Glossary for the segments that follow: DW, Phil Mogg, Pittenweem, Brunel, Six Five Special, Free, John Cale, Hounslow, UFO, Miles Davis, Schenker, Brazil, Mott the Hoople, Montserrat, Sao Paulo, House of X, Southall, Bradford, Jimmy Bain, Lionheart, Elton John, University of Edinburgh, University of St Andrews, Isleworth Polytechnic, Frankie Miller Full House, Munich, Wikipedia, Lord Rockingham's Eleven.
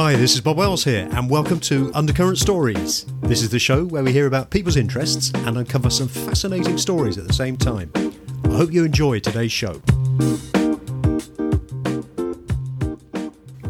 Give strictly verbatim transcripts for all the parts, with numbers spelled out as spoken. Hi, this is Bob Wells here, and welcome to Undercurrent Stories. This is the show where we hear about people's interests and uncover some fascinating stories at the same time. I hope you enjoy today's show.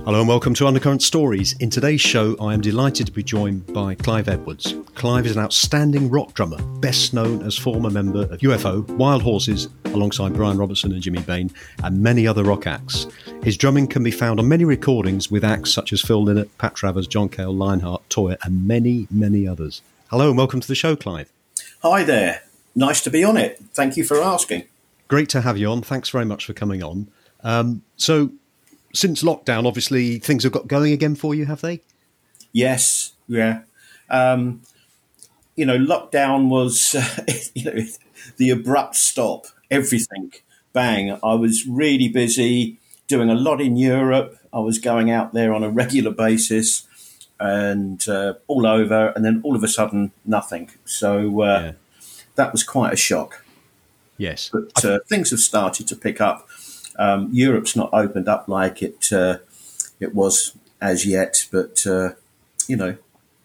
Hello and welcome to Undercurrent Stories. In today's show, I am delighted to be joined by Clive Edwards. Clive is an outstanding rock drummer, best known as former member of U F O, Wild Horses, alongside Brian Robertson and Jimmy Bain, and many other rock acts. His drumming can be found on many recordings with acts such as Phil Lynott, Pat Travers, John Cale, Lionheart, Toya, and many, many others. Hello and welcome to the show, Clive. Hi there. Nice to be on it. Thank you for asking. Great to have you on. Thanks very much for coming on. Um, so... Since lockdown, obviously, things have got going again for you, have they? Yes, yeah. Um, you know, lockdown was, uh, you know, the abrupt stop, everything, bang. I was really busy doing a lot in Europe. I was going out there on a regular basis and uh, all over, and then all of a sudden, nothing. So uh, yeah. That was quite a shock. Yes. But uh, things have started to pick up. Um, Europe's not opened up like it uh, it was as yet, but uh, you know,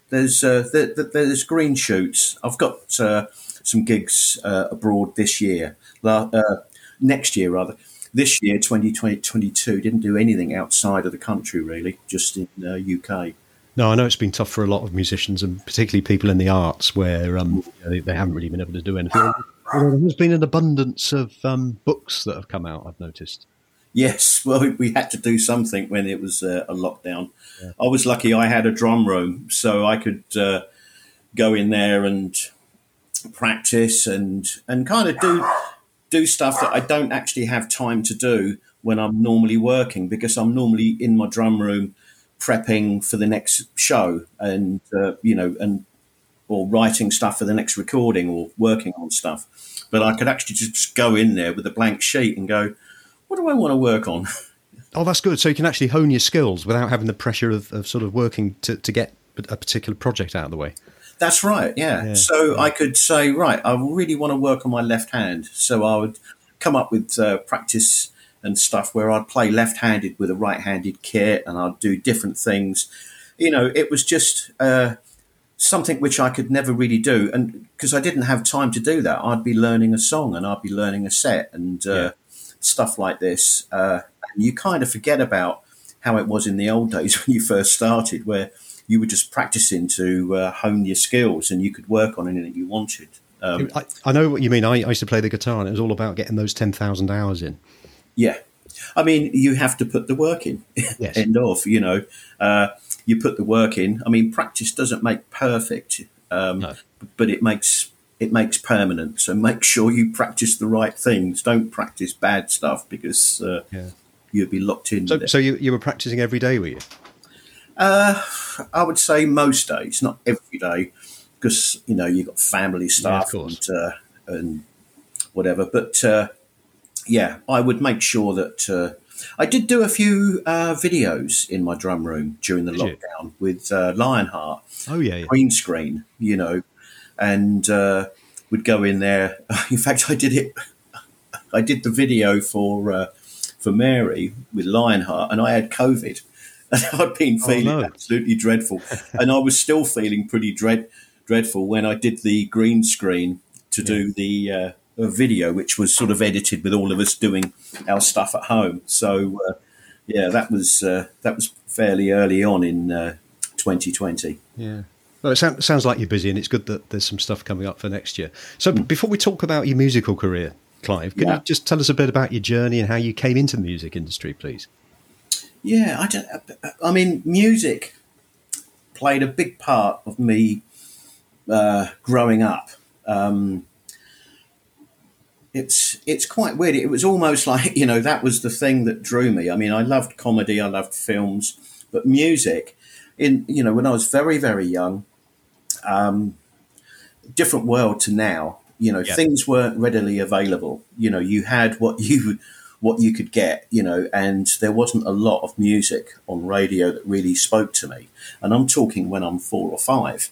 there's uh, there, there's green shoots. I've got uh, some gigs uh, abroad this year, La- uh, next year rather. This year, twenty twenty-two, didn't do anything outside of the country really, just in the uh, U K. No, I know it's been tough for a lot of musicians and particularly people in the arts where um, you know, they haven't really been able to do anything. There's been an abundance of um, books that have come out, I've noticed. Yes, well, we had to do something when it was uh, a lockdown. Yeah. I was lucky I had a drum room, so I could uh, go in there and practice and, and kind of do do stuff that I don't actually have time to do when I'm normally working, because I'm normally in my drum room prepping for the next show and, uh, you know, and or writing stuff for the next recording or working on stuff. But I could actually just go in there with a blank sheet and go, what do I want to work on? Oh, that's good. So you can actually hone your skills without having the pressure of, of sort of working to, to get a particular project out of the way. That's right, yeah. yeah. So yeah. I could say, right, I really want to work on my left hand. So I would come up with uh, practice and stuff where I'd play left-handed with a right-handed kit and I'd do different things. You know, it was just... Uh, something which I could never really do, and because I didn't have time to do that, I'd be learning a song and I'd be learning a set and uh, yeah. stuff like this. Uh, and you kind of forget about how it was in the old days when you first started, where you were just practicing to uh, hone your skills and you could work on anything you wanted. Um, I, I know what you mean. I, I used to play the guitar and it was all about getting those ten thousand hours in. Yeah. I mean, you have to put the work in. Yes. End of, you know. Uh, You put the work in. I mean, practice doesn't make perfect, um, no. but it makes it makes permanent. So make sure you practice the right things. Don't practice bad stuff because uh, yeah. you'll be locked in. So, with it. so you, you were practicing every day, were you? Uh, I would say most days, not every day, because you know you've got family stuff yeah, and, uh, and whatever. But uh, yeah, I would make sure that. Uh, I did do a few uh, videos in my drum room during the did lockdown you? with uh, Lionheart. Oh, yeah, yeah. Green screen, you know, and uh, would go in there. In fact, I did it. I did the video for uh, for Mary with Lionheart, and I had COVID. And I'd been feeling oh, no. absolutely dreadful. And I was still feeling pretty dread dreadful when I did the green screen to yeah. do the... Uh, a video which was sort of edited with all of us doing our stuff at home. So uh, yeah, that was uh, that was fairly early on in uh, twenty twenty. Yeah. Well, it sound, sounds like you're busy, and it's good that there's some stuff coming up for next year. So mm. before we talk about your musical career, Clive, can yeah. you just tell us a bit about your journey and how you came into the music industry, please? Yeah, I don't, I mean, music played a big part of me uh, growing up. Um It's it's quite weird. It was almost like, you know, that was the thing that drew me. I mean, I loved comedy, I loved films, but music, in you know, when I was very, very young, um, different world to now, you know, yeah. things weren't readily available. You know, you had what you what you could get, you know, and there wasn't a lot of music on radio that really spoke to me. And I'm talking when I'm four or five.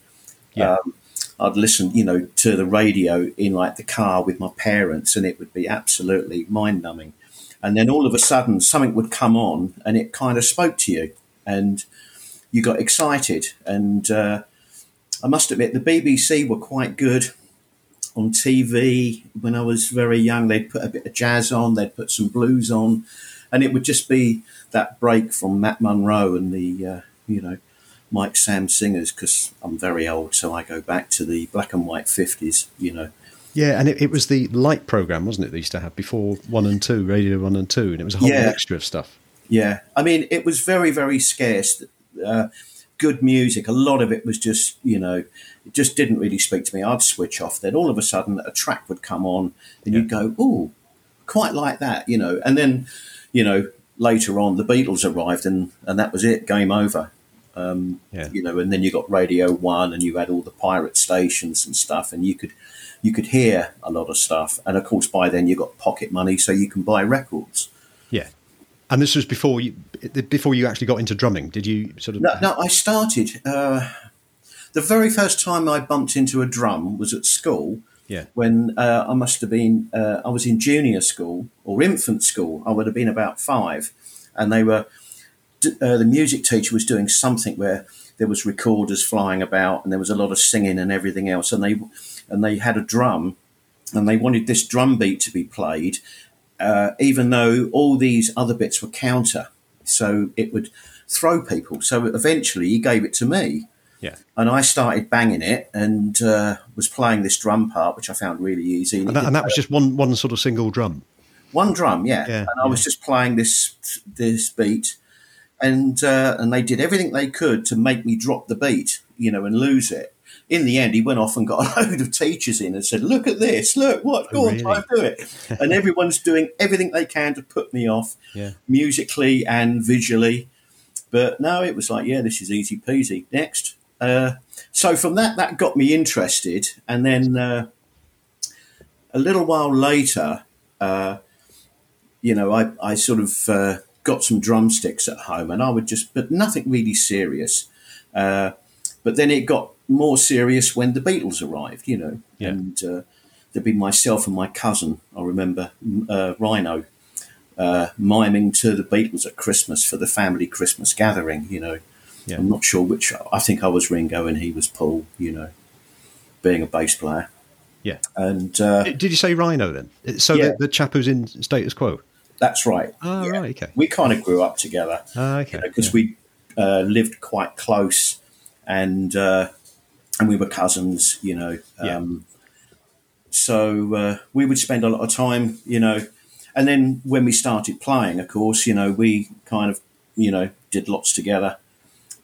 Yeah. Um, I'd listen, you know, to the radio in like the car with my parents, and it would be absolutely mind-numbing. And then all of a sudden, something would come on, and it kind of spoke to you. And you got excited. And uh, I must admit, the B B C were quite good on T V when I was very young. They'd put a bit of jazz on, they'd put some blues on, and it would just be that break from Matt Munro and the, uh, you know, Mike Sam singers, because I'm very old, so I go back to the black and white fifties, you know. Yeah, and it, it was the light programme, wasn't it, they used to have before one and two, Radio one and two, and it was a whole yeah. extra of stuff. Yeah, I mean, it was very, very scarce, uh, good music. A lot of it was just, you know, it just didn't really speak to me. I'd switch off. Then all of a sudden a track would come on and yeah. you'd go, ooh, quite like that, you know. And then, you know, later on the Beatles arrived and, and that was it, game over. Um, yeah. You know, and then you got Radio One, and you had all the pirate stations and stuff, and you could you could hear a lot of stuff. And of course, by then you got pocket money, so you can buy records. Yeah, and this was before you before you actually got into drumming. Did you sort of? No, no I started uh, the very first time I bumped into a drum was at school. Yeah, when uh, I must have been uh, I was in junior school or infant school. I would have been about five, and they were. Uh, the music teacher was doing something where there was recorders flying about and there was a lot of singing and everything else, and they and they had a drum and they wanted this drum beat to be played, uh, even though all these other bits were counter, so it would throw people. So eventually he gave it to me, yeah, and I started banging it and uh, was playing this drum part, which I found really easy. And, and, that, and that was just one one sort of single drum, one drum, yeah. yeah and yeah. I was just playing this this beat. And uh, and they did everything they could to make me drop the beat, you know, and lose it. In the end, he went off and got a load of teachers in and said, look at this, look, what, go oh, really? on, try and do it. And everyone's doing everything they can to put me off yeah. musically and visually. But no, it was like, yeah, this is easy peasy. Next. Uh, so from that, that got me interested. And then uh, a little while later, uh, you know, I, I sort of... Uh, got some drumsticks at home, and I would just, but nothing really serious. Uh, but then it got more serious when the Beatles arrived, you know, yeah. and uh, there'd be myself and my cousin, I remember, uh, Rhino, uh, miming to the Beatles at Christmas for the family Christmas gathering, you know. Yeah. I'm not sure which, I think I was Ringo and he was Paul, you know, being a bass player. Yeah. And uh, did you say Rhino then? So yeah. the, the chap who's in Status Quo? That's right. Oh, yeah. right, okay. We kind of grew up together. Oh, okay. Because you know, yeah. we uh, lived quite close and uh, and we were cousins, you know. Um, yeah. So uh, we would spend a lot of time, you know. And then when we started playing, of course, you know, we kind of, you know, did lots together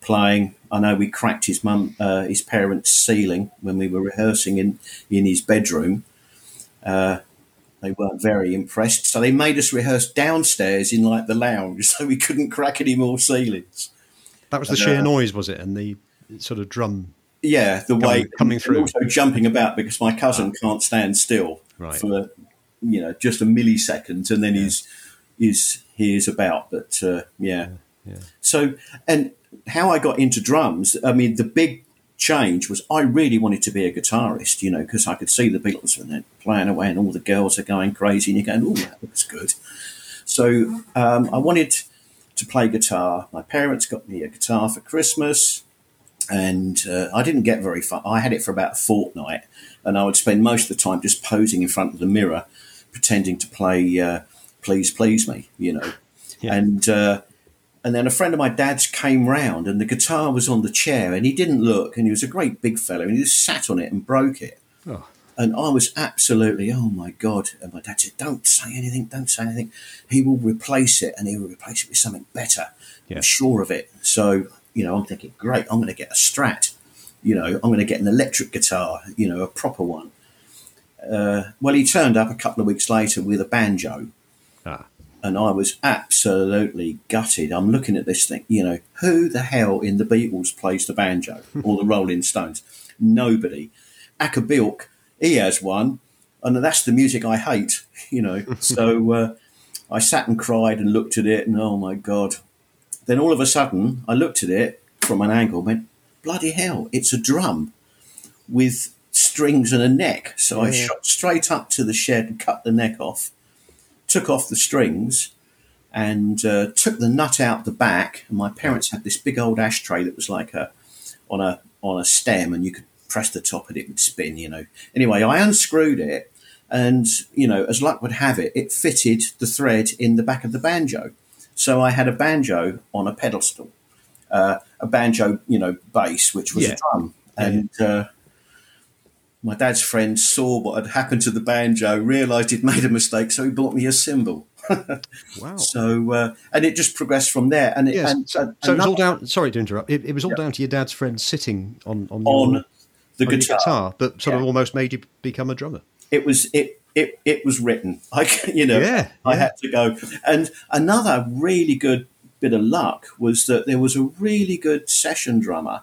playing. I know we cracked his mum, uh, his parents' ceiling when we were rehearsing in, in his bedroom. Uh They weren't very impressed, so they made us rehearse downstairs in like the lounge, so we couldn't crack any more ceilings. That was the and, sheer uh, noise, was it, and the sort of drum. Yeah, the coming, way coming through, also jumping about because my cousin oh. can't stand still right. for you know just a millisecond, and then yeah. he's is he is about. But uh, yeah. Yeah, yeah. So and how I got into drums, I mean, the big. change was I really wanted to be a guitarist, you know, because I could see the Beatles when they're playing away and all the girls are going crazy and you're going, oh, that looks good. So um, I wanted to play guitar. My parents got me a guitar for Christmas and uh, I didn't get very far. I had it for about a fortnight and I would spend most of the time just posing in front of the mirror, pretending to play uh, Please Please Me, you know. Yeah. And uh And then a friend of my dad's came round and the guitar was on the chair and he didn't look and he was a great big fellow and he just sat on it and broke it. Oh. And I was absolutely, oh, my God. And my dad said, don't say anything, don't say anything. He will replace it and he will replace it with something better. Yeah. I'm sure of it. So, you know, I'm thinking, great, I'm going to get a Strat. You know, I'm going to get an electric guitar, you know, a proper one. Uh, well, he turned up a couple of weeks later with a banjo. Ah. And I was absolutely gutted. I'm looking at this thing, you know, who the hell in the Beatles plays the banjo or the Rolling Stones? Nobody. Acker Bilk, he has one, and that's the music I hate, you know. So uh, I sat and cried and looked at it, and oh, my God. Then all of a sudden, I looked at it from an angle and went, bloody hell, it's a drum with strings and a neck. So yeah. I shot straight up to the shed and cut the neck off. Took off the strings and uh, took the nut out the back. And my parents had this big old ashtray that was like a on a on a stem, and you could press the top and it would spin, you know. Anyway, I unscrewed it, and, you know, as luck would have it, it fitted the thread in the back of the banjo. So I had a banjo on a pedestal, uh, a banjo, you know, bass, which was yeah. a drum. And yeah. uh, my dad's friend saw what had happened to the banjo, realised he'd made a mistake, so he bought me a cymbal. Wow. So, uh, and it just progressed from there. And it, yes. and, so, so another, it was all down, sorry to interrupt, it, it was all yeah. down to your dad's friend sitting on on, on your, the on guitar. guitar, but sort yeah. of almost made you become a drummer. It was it it it was written. I you know yeah, I yeah. had to go. And another really good bit of luck was that there was a really good session drummer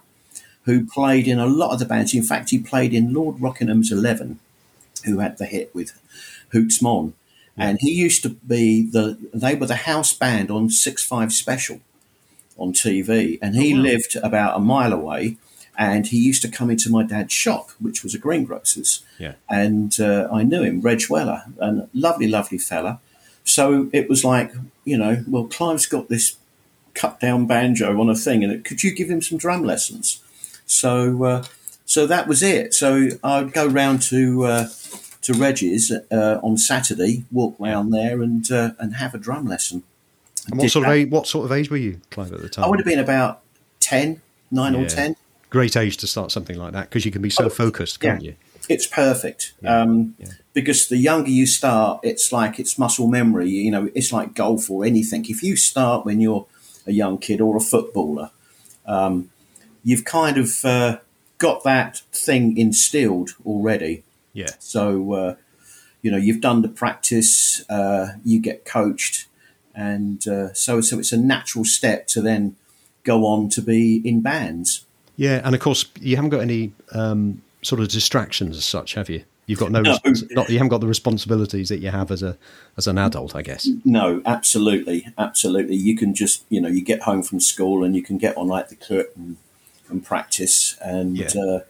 who played in a lot of the bands. In fact, he played in Lord Rockingham's Eleven, who had the hit with Hoots Mon, yeah. and he used to be the they were the house band on Six Five Special on T V, and he oh, wow. lived about a mile away. And he used to come into my dad's shop, which was a greengrocer's. Yeah. And uh, I knew him, Reg Weller, a lovely, lovely fella. So it was like, you know, well, Clive's got this cut-down banjo on a thing, and it, could you give him some drum lessons? So uh, so that was it. So I'd go round to uh, to Reg's uh, on Saturday, walk round there and uh, and have a drum lesson. And what sort, of age, what sort of age were you, Clive, at the time? I would have been about ten, nine yeah. or ten. Great age to start something like that, because you can be so focused, can't yeah. you? It's perfect. Yeah. Um, yeah. Because the younger you start, it's like it's muscle memory. You know, it's like golf or anything. If you start when you're a young kid or a footballer, um, you've kind of uh, got that thing instilled already. Yeah. So, uh, you know, you've done the practice, uh, you get coached, and uh, so so it's a natural step to then go on to be in bands. Yeah, and of course you haven't got any um, sort of distractions as such, have you? You've got no, no. Respons- not, you haven't got the responsibilities that you have as a as an adult, I guess. No, absolutely, absolutely. You can just, you know, you get home from school and you can get on like the kit and, and practice, and yeah. uh,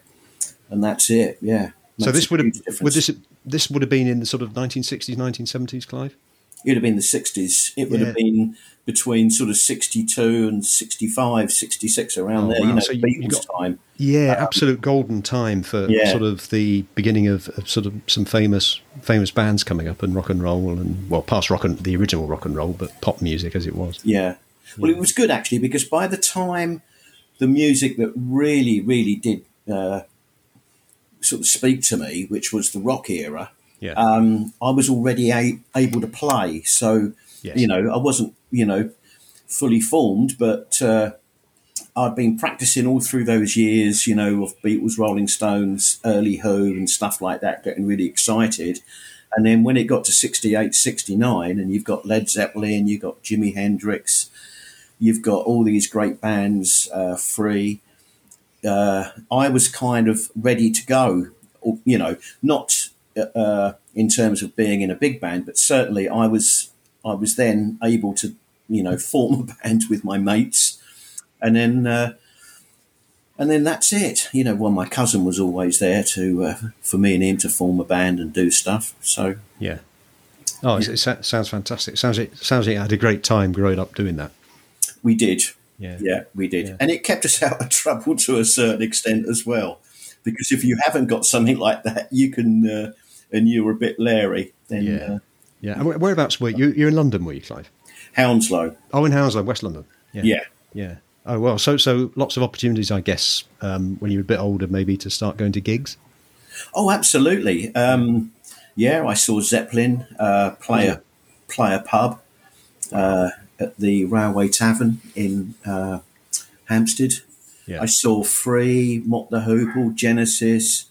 and that's it. Yeah. Makes so this would have would this this would have been in the sort of nineteen sixties, nineteen seventies, Clive. It would have been the sixties. It would yeah. have been between sort of sixty-two and sixty-five, sixty-six, around oh, there. Wow. You know, so you got, time. Yeah, um, absolute golden time for yeah. sort of the beginning of, of sort of some famous famous bands coming up, and rock and roll, and well, past rock and the original rock and roll, but pop music as it was. Yeah. Well, yeah. It was good actually, because by the time the music that really, really did uh, sort of speak to me, which was the rock era. Yeah. Um, I was already a- able to play, so yes. you know I wasn't you know fully formed, but uh, I'd been practicing all through those years, you know, of Beatles, Rolling Stones, early Who, and stuff like that, getting really excited. And then when it got to sixty-eight, sixty-nine, and you've got Led Zeppelin, you've got Jimi Hendrix, you've got all these great bands, uh, Free. Uh, I was kind of ready to go, you know, not. Uh, in terms of being in a big band, but certainly I was I was then able to, you know, form a band with my mates, and then uh, and then that's it. You know, well, my cousin was always there to uh, for me and him to form a band and do stuff. So yeah, oh, yeah. It, it sounds fantastic. It sounds it sounds like you had a great time growing up doing that. We did, yeah, yeah, we did, yeah. And it kept us out of trouble to a certain extent as well, because if you haven't got something like that, you can. Uh, and you were a bit leery. Then, yeah. Uh, yeah. And whereabouts were you? You're in London, were you, Clive? Hounslow. Oh, in Hounslow, West London. Yeah. Yeah. yeah. Oh, well, so so lots of opportunities, I guess, um, when you were a bit older, maybe, to start going to gigs? Oh, absolutely. Um, yeah, I saw Zeppelin uh, play, yeah. a, play a pub uh, at the Railway Tavern in uh, Hampstead. Yeah. I saw Free, Mott the Hoople, Genesis...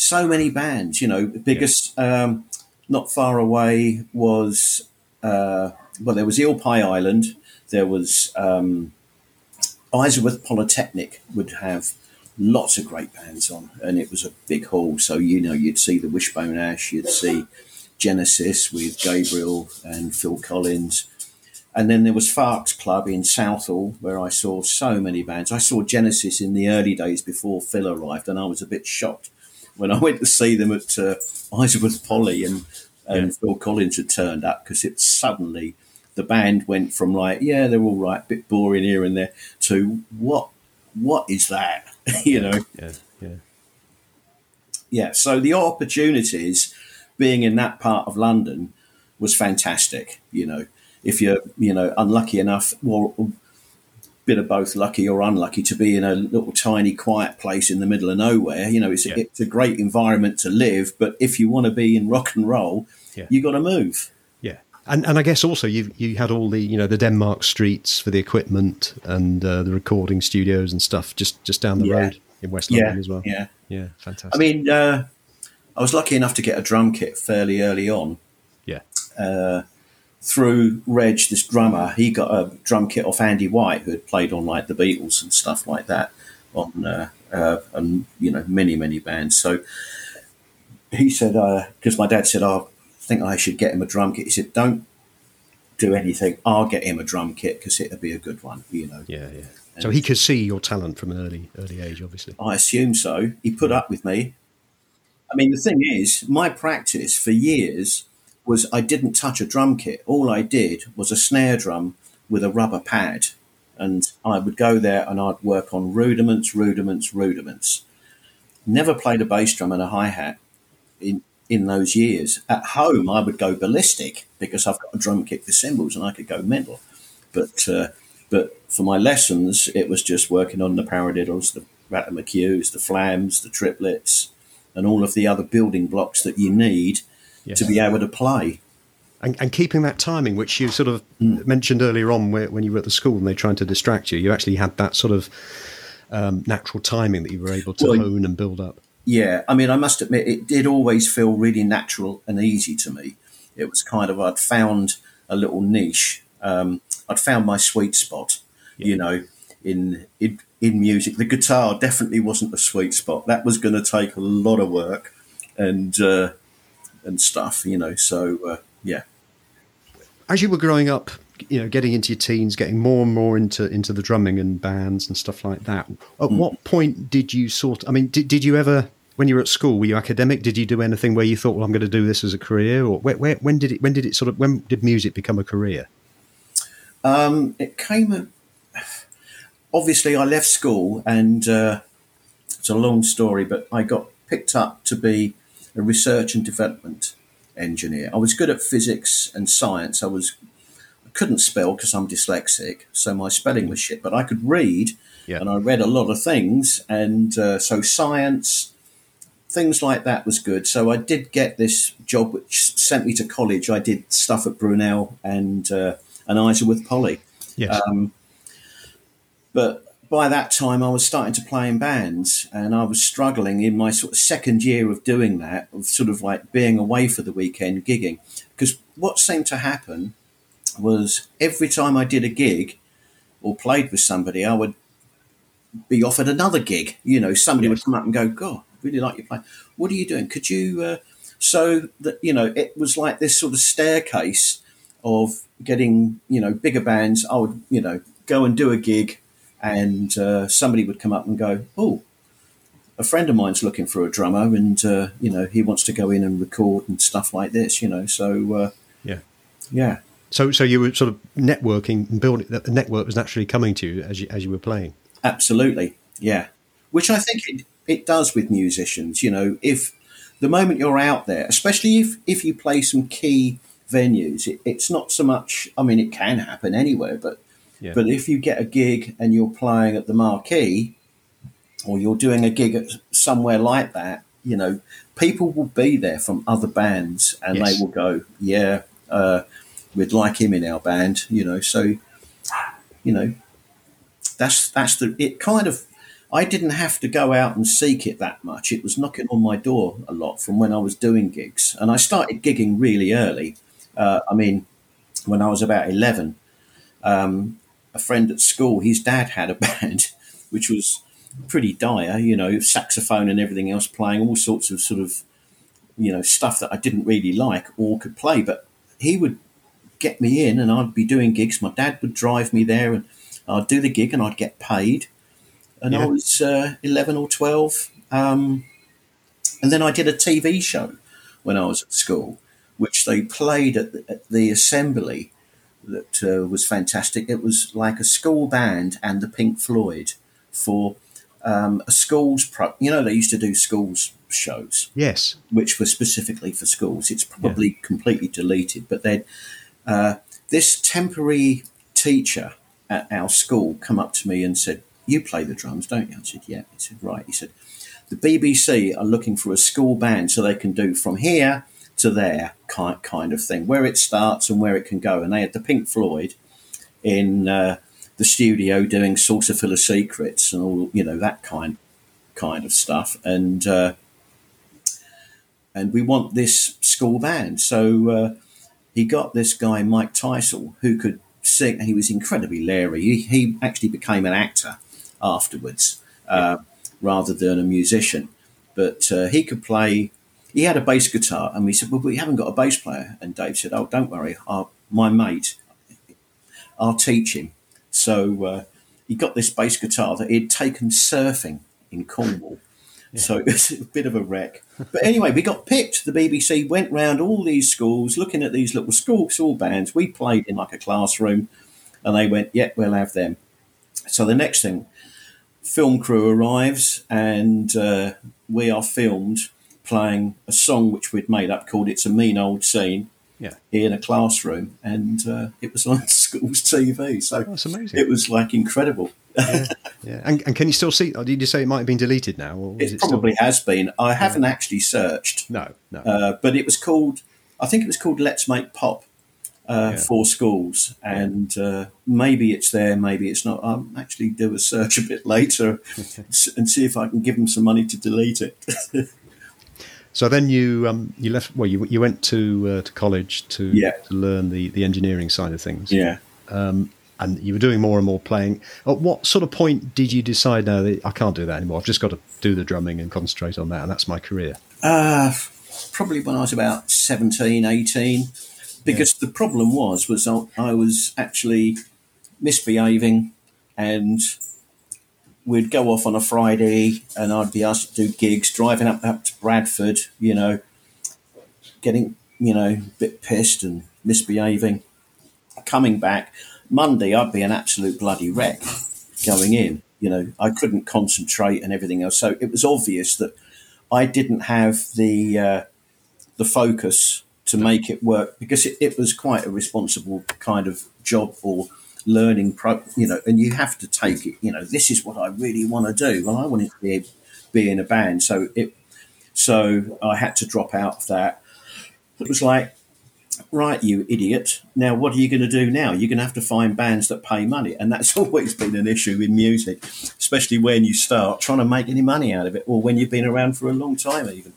So many bands, you know. The biggest, yeah. um, not far away was, uh, well, there was Eel Pie Island. There was um, Isleworth Polytechnic would have lots of great bands on, and it was a big hall. So, you know, you'd see the Wishbone Ash, you'd see Genesis with Gabriel and Phil Collins. And then there was Fark's Club in Southall, where I saw so many bands. I saw Genesis in the early days before Phil arrived, and I was a bit shocked when I went to see them at uh, Isleworth Poly, and, and yeah. Phil Collins had turned up, because it suddenly the band went from like, yeah, they're all right, a bit boring here and there, to what what is that? You know? Yeah, yeah. Yeah, so the opportunities being in that part of London was fantastic, you know. If you're, you know, unlucky enough, or a bit of both lucky or unlucky, to be in a little tiny quiet place in the middle of nowhere, you know, it's, yeah. it's a great environment to live. But if you want to be in rock and roll, yeah. you got to move. Yeah. And and I guess also you you had all the, you know, the Denmark streets for the equipment and uh, the recording studios and stuff just, just down the yeah. road in West London yeah. as well. Yeah. Yeah. Fantastic. I mean, uh, I was lucky enough to get a drum kit fairly early on. Yeah. Uh, through Reg, this drummer, he got a drum kit off Andy White, who had played on like the Beatles and stuff like that, on uh, uh, and you know many many bands. So he said, because uh, my dad said, oh, I think I should get him a drum kit. He said, don't do anything. I'll get him a drum kit because it'll be a good one, you know. Yeah, yeah. And so he could see your talent from an early early age, obviously. I assume so. He put up with me. I mean, the thing is, my practice for years was I didn't touch a drum kit. All I did was a snare drum with a rubber pad. And I would go there and I'd work on rudiments, rudiments, rudiments. Never played a bass drum and a hi-hat in, in those years. At home, I would go ballistic because I've got a drum kit for cymbals and I could go mental. But uh, but for my lessons, it was just working on the paradiddles, the ratamucus, the flams, the triplets, and all of the other building blocks that you need Yes. to be able to play. And, and keeping that timing, which you sort of mm. mentioned earlier on where, when you were at the school and they tried to distract you, you actually had that sort of um, natural timing that you were able to well, hone and build up. Yeah, I mean, I must admit, it did always feel really natural and easy to me. It was kind of, I'd found a little niche. Um, I'd found my sweet spot, yeah. you know, in, in in music. The guitar definitely wasn't a sweet spot. That was going to take a lot of work and... Uh, and stuff, you know, so uh, yeah. As you were growing up, you know, getting into your teens, getting more and more into into the drumming and bands and stuff like that, at mm. what point did you sort of, I mean, did, did you ever, when you were at school, were you academic? Did you do anything where you thought, well, I'm going to do this as a career? Or where, where, when did it, when did it sort of, when did music become a career? Um, it came, a, obviously I left school and uh, it's a long story, but I got picked up to be a research and development engineer. I was good at physics and science. I was, I couldn't spell because I'm dyslexic, so my spelling was shit. But I could read, yeah. and I read a lot of things, and uh, so science, things like that was good. So I did get this job, which sent me to college. I did stuff at Brunel and uh, and Isleworth Poly. Yes. Um, but by that time, I was starting to play in bands, and I was struggling in my sort of second year of doing that, of sort of like being away for the weekend gigging. Because what seemed to happen was every time I did a gig or played with somebody, I would be offered another gig. You know, somebody yes. would come up and go, God, I really like your play. What are you doing? Could you uh... – so, that you know, it was like this sort of staircase of getting, you know, bigger bands. I would, you know, go and do a gig. And uh, somebody would come up and go, oh, a friend of mine's looking for a drummer and, uh, you know, he wants to go in and record and stuff like this, you know. So, uh, yeah. Yeah. So so you were sort of networking and building, the network was naturally coming to you as you, as you were playing. Absolutely. Yeah. Which I think it, it does with musicians, you know, if the moment you're out there, especially if, if you play some key venues, it, it's not so much, I mean, it can happen anywhere, but. Yeah. But if you get a gig and you're playing at the Marquee or you're doing a gig at somewhere like that, you know, people will be there from other bands and yes. they will go, yeah, uh, we'd like him in our band, you know. So, you know, that's that's the – it kind of – I didn't have to go out and seek it that much. It was knocking on my door a lot from when I was doing gigs. And I started gigging really early. Uh, I mean, when I was about eleven. Um, a friend at school, his dad had a band which was pretty dire, you know, saxophone and everything else, playing all sorts of sort of, you know, stuff that I didn't really like or could play. But he would get me in and I'd be doing gigs. My dad would drive me there and I'd do the gig and I'd get paid. And yeah. I was uh, eleven or twelve. Um, and then I did a T V show when I was at school, which they played at the, at the Assembly that uh, was fantastic. It was like a school band and the Pink Floyd for um, a school's pro- you know, they used to do schools shows. Yes. Which were specifically for schools. It's probably yeah. completely deleted. But then uh, this temporary teacher at our school come up to me and said, "You play the drums, don't you?" I said, "Yeah." He said, "Right." He said, "The B B C are looking for a school band so they can do from here to there kind kind of thing, where it starts and where it can go." And they had the Pink Floyd in uh, the studio doing Saucer Full of Secrets and all, you know, that kind kind of stuff. And uh, and we want this school band. So uh, he got this guy, Mike Tysell, who could sing. He was incredibly leery. He, he actually became an actor afterwards uh, rather than a musician. But uh, he could play... He had a bass guitar, and we said, "Well, we haven't got a bass player." And Dave said, "Oh, don't worry, I'll, my mate, I'll teach him." So uh, he got this bass guitar that he'd taken surfing in Cornwall. Yeah. So it was a bit of a wreck. But anyway, we got picked. The B B C went round all these schools, looking at these little school, school bands. We played in like a classroom, and they went, "Yep, yeah, we'll have them." So the next thing, film crew arrives, and uh, we are filmed playing a song which we'd made up called "It's a Mean Old Scene" yeah. in a classroom, and uh, it was on school's T V. So that's amazing. It was like incredible. Yeah, yeah. And, and can you still see? Or did you say it might have been deleted now? Or it, it probably still... has been. I haven't yeah. actually searched. No, no. Uh, but it was called. I think it was called "Let's Make Pop" uh, yeah. for schools, and uh, maybe it's there, maybe it's not. I'll actually do a search a bit later and see if I can give them some money to delete it. So then you um, you left. Well, you you went to uh, to college to, yeah. to learn the, the engineering side of things. Yeah, um, and you were doing more and more playing. At what sort of point did you decide, "No, that I can't do that anymore. I've just got to do the drumming and concentrate on that, and that's my career"? Uh, probably when I was about seventeen, eighteen, because yeah. the problem was was I was actually misbehaving, and we'd go off on a Friday and I'd be asked to do gigs, driving up, up to Bradford, you know, getting, you know, a bit pissed and misbehaving. Coming back Monday, I'd be an absolute bloody wreck going in. You know, I couldn't concentrate and everything else. So it was obvious that I didn't have the uh, the focus to make it work, because it, it was quite a responsible kind of job or learning pro, you know, and you have to take it, you know, this is what I really want to do. Well, I wanted to be, be in a band, so it so I had to drop out of that. It was like, right, you idiot, now what are you going to do now? You're going to have to find bands that pay money, and that's always been an issue in music, especially when you start trying to make any money out of it, or when you've been around for a long time even,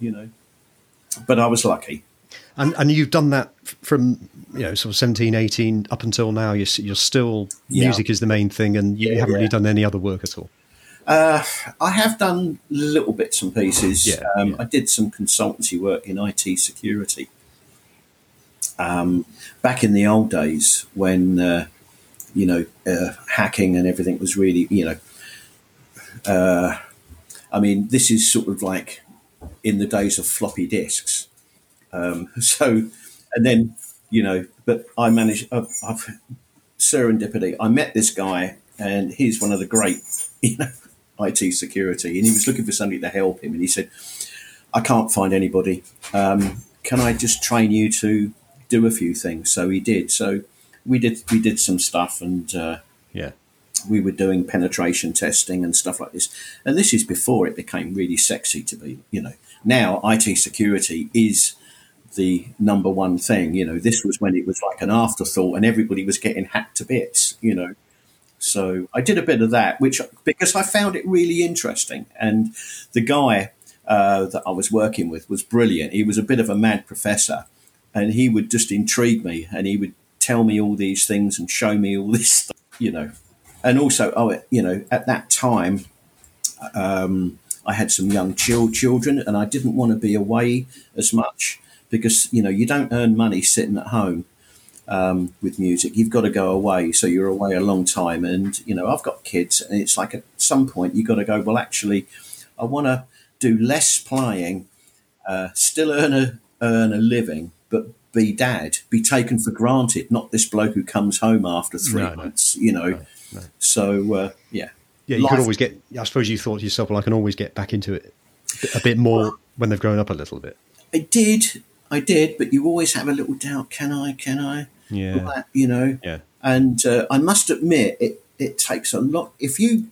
you know. But I was lucky. And, and you've done that from, you know, sort of seventeen, eighteen up until now. You're, you're still, yeah. music is the main thing, and you yeah, haven't yeah. really done any other work at all. Uh, I have done little bits and pieces. Yeah, um, yeah. I did some consultancy work in I T security um, back in the old days when, uh, you know, uh, hacking and everything was really, you know, uh, I mean, this is sort of like in the days of floppy disks. Um, so, and then, you know, but I managed, I've, I've, serendipity, I met this guy, and he's one of the great, you know, I T security, and he was looking for somebody to help him. And he said, "I can't find anybody. Um, can I just train you to do a few things?" So he did. So we did, we did some stuff, and, uh, yeah, we were doing penetration testing and stuff like this. And this is before it became really sexy to be, you know, now I T security is the number one thing, you know. This was when it was like an afterthought, and everybody was getting hacked to bits, you know. So I did a bit of that, which because I found it really interesting, and the guy uh, that I was working with was brilliant. He was a bit of a mad professor, and he would just intrigue me, and he would tell me all these things and show me all this stuff, you know. And also, oh, you know, at that time, um, I had some young children, and I didn't want to be away as much. Because, you know, you don't earn money sitting at home um, with music. You've got to go away, so you're away a long time. And, you know, I've got kids, and it's like at some point you've got to go, well, actually, I want to do less playing, uh, still earn a, earn a living, but be dad be taken for granted, not this bloke who comes home after three no, months, no, you know. No, no. So, uh, yeah. Yeah, you Life. could always get – I suppose you thought to yourself, well, I can always get back into it a bit more well, when they've grown up a little bit. I did. I did, but you always have a little doubt, can I, can I? Yeah. That, you know. Yeah. And uh, I must admit, it, it takes a lot. If you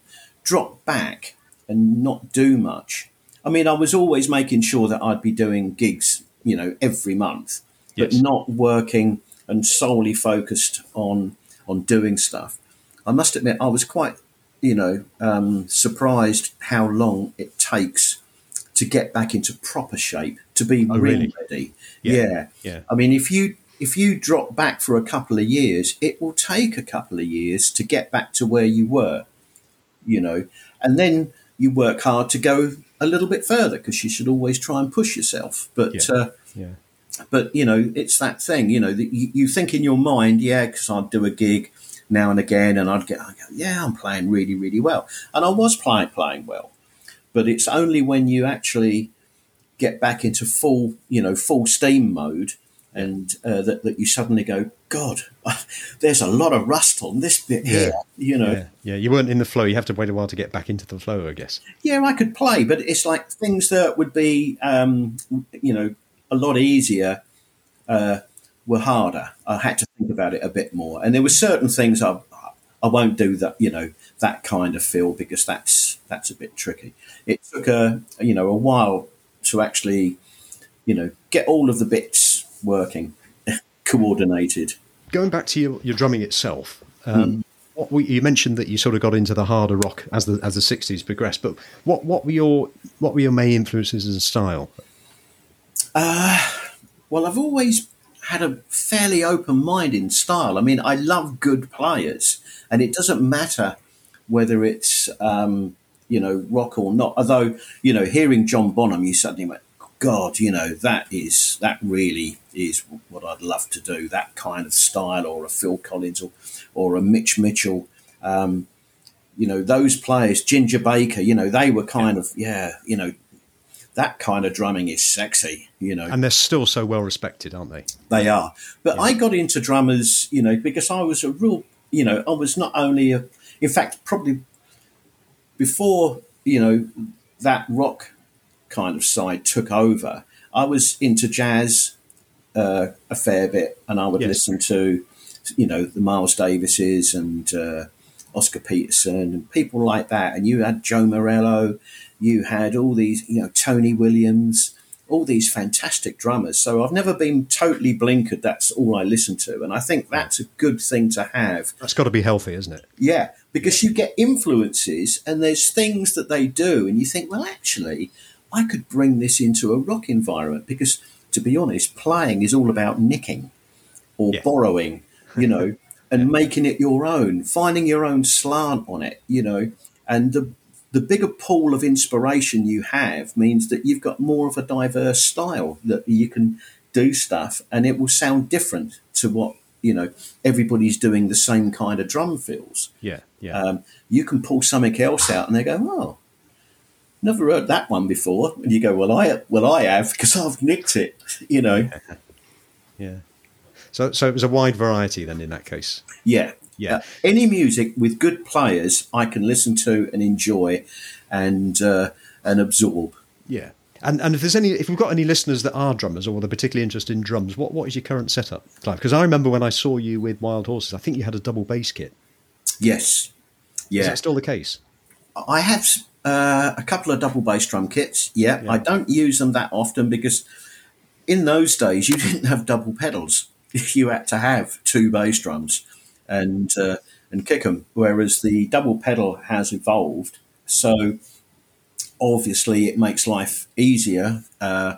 drop back and not do much – I mean, I was always making sure that I'd be doing gigs, you know, every month, but yes. not working and solely focused on on doing stuff. I must admit, I was quite – you know, um, surprised how long it takes to get back into proper shape, to be oh, really ready. Yeah. yeah. Yeah. I mean, if you if you drop back for a couple of years, it will take a couple of years to get back to where you were, you know, and then you work hard to go a little bit further because you should always try and push yourself. But, yeah. Uh, yeah. but you know, it's that thing, you know, that you, you think in your mind, yeah, because I'd do a gig now and again, and I'd get, I'd go, yeah, I'm playing really, really well. And I was playing, playing well. But it's only when you actually get back into full, you know, full steam mode and uh, that, that you suddenly go, God, there's a lot of rust on this bit yeah. here, you know. Yeah. yeah, you weren't in the flow. You have to wait a while to get back into the flow, I guess. Yeah, I could play, but it's like things that would be, um, you know, a lot easier uh, were harder. I had to think about it a bit more, and there were certain things I I won't do that, you know, that kind of feel, because that's that's a bit tricky. It took a you know a while to actually you know get all of the bits working, coordinated. Going back to your, your drumming itself, um, mm. what were, you mentioned that you sort of got into the harder rock as the as the sixties progressed. But what what were your what were your main influences and style? Uh, well, I've always had a fairly open-minded style. I mean, I love good players, and it doesn't matter whether it's, um, you know, rock or not. Although, you know, hearing John Bonham, you suddenly went, God, you know, that is, that really is what I'd love to do, that kind of style, or a Phil Collins or, or a Mitch Mitchell. Um, you know, those players, Ginger Baker, you know, they were kind of, yeah, you know, that kind of drumming is sexy, you know. And they're still so well respected, aren't they? They are. But yeah. I got into drummers, you know, because I was a real, you know, I was not only, a, in fact, probably before, you know, that rock kind of side took over, I was into jazz uh, a fair bit, and I would yes. listen to, you know, the Miles Davises and uh, Oscar Peterson and people like that. And you had Joe Morello. You had all these, you know, Tony Williams, all these fantastic drummers. So I've never been totally blinkered. That's all I listen to. And I think that's a good thing to have. That's got to be healthy, isn't it? Yeah, because you get influences and there's things that they do. And you think, well, actually, I could bring this into a rock environment, because, to be honest, playing is all about nicking or yeah. borrowing, you know, and yeah. making it your own, finding your own slant on it, you know, and the The bigger pool of inspiration you have means that you've got more of a diverse style, that you can do stuff and it will sound different to what, you know, everybody's doing the same kind of drum fills. Yeah, yeah. Um, you can pull something else out and they go, oh, never heard that one before. And you go, well, I well I have, because I've nicked it, you know. Yeah. So, so it was a wide variety then in that case. Yeah. Yeah, uh, any music with good players I can listen to and enjoy, and uh, and absorb. Yeah, and and if there's any, if we've got any listeners that are drummers or they're particularly interested in drums, what what is your current setup, Clive? Because I remember when I saw you with Wild Horses, I think you had a double bass kit. Yes, yeah, is that still the case? I have uh, a couple of double bass drum kits. Yeah. yeah, I don't use them that often because in those days you didn't have double pedals; you had to have two bass drums. And uh, and kick them, whereas the double pedal has evolved. So obviously it makes life easier, uh,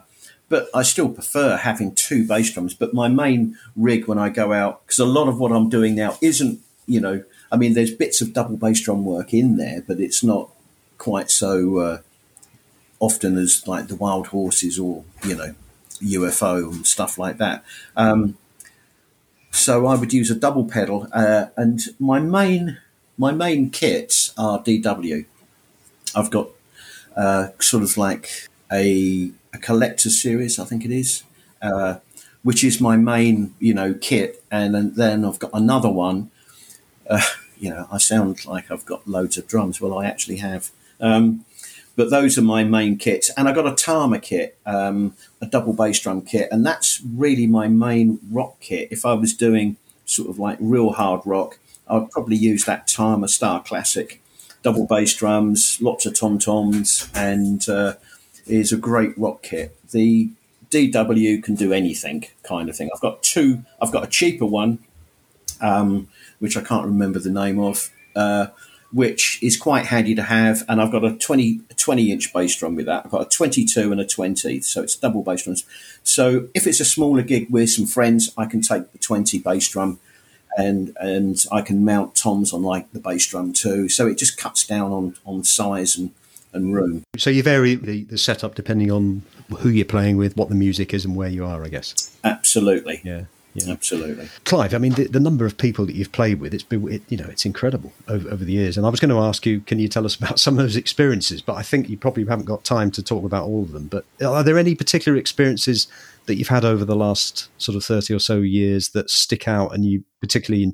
but I still prefer having two bass drums. But my main rig when I go out, because a lot of what I'm doing now isn't, you know, I mean, there's bits of double bass drum work in there, but it's not quite so uh, often as like the Wild Horses or, you know, U F O and stuff like that. Um, So I would use a double pedal, uh, and my main my main kits are D W. I've got uh, sort of like a, a collector series, I think it is, uh, which is my main, you know, kit. And, and then I've got another one. Uh, you know, I sound like I've got loads of drums. Well, I actually have. Um, but those are my main kits. And I got a Tama kit, um, a double bass drum kit. And that's really my main rock kit. If I was doing sort of like real hard rock, I'd probably use that Tama Star Classic. Double bass drums, lots of tom-toms, and uh, is a great rock kit. The D W can do anything kind of thing. I've got two. I've got a cheaper one, um, which I can't remember the name of, uh, which is quite handy to have. And I've got a twenty, twenty-inch bass drum with that. I've got a twenty-two and a twenty, so it's double bass drums. So if it's a smaller gig with some friends, I can take the twenty bass drum, and and I can mount toms on like the bass drum too. So it just cuts down on, on size and, and room. So you vary the, the setup depending on who you're playing with, what the music is and where you are, I guess. Absolutely. Yeah. Yeah. Absolutely. Clive, I mean, the, the number of people that you've played with, it's been, it, you know, it's incredible over, over the years. And I was going to ask you, can you tell us about some of those experiences? But I think you probably haven't got time to talk about all of them. But are there any particular experiences that you've had over the last sort of thirty or so years that stick out, and you particularly,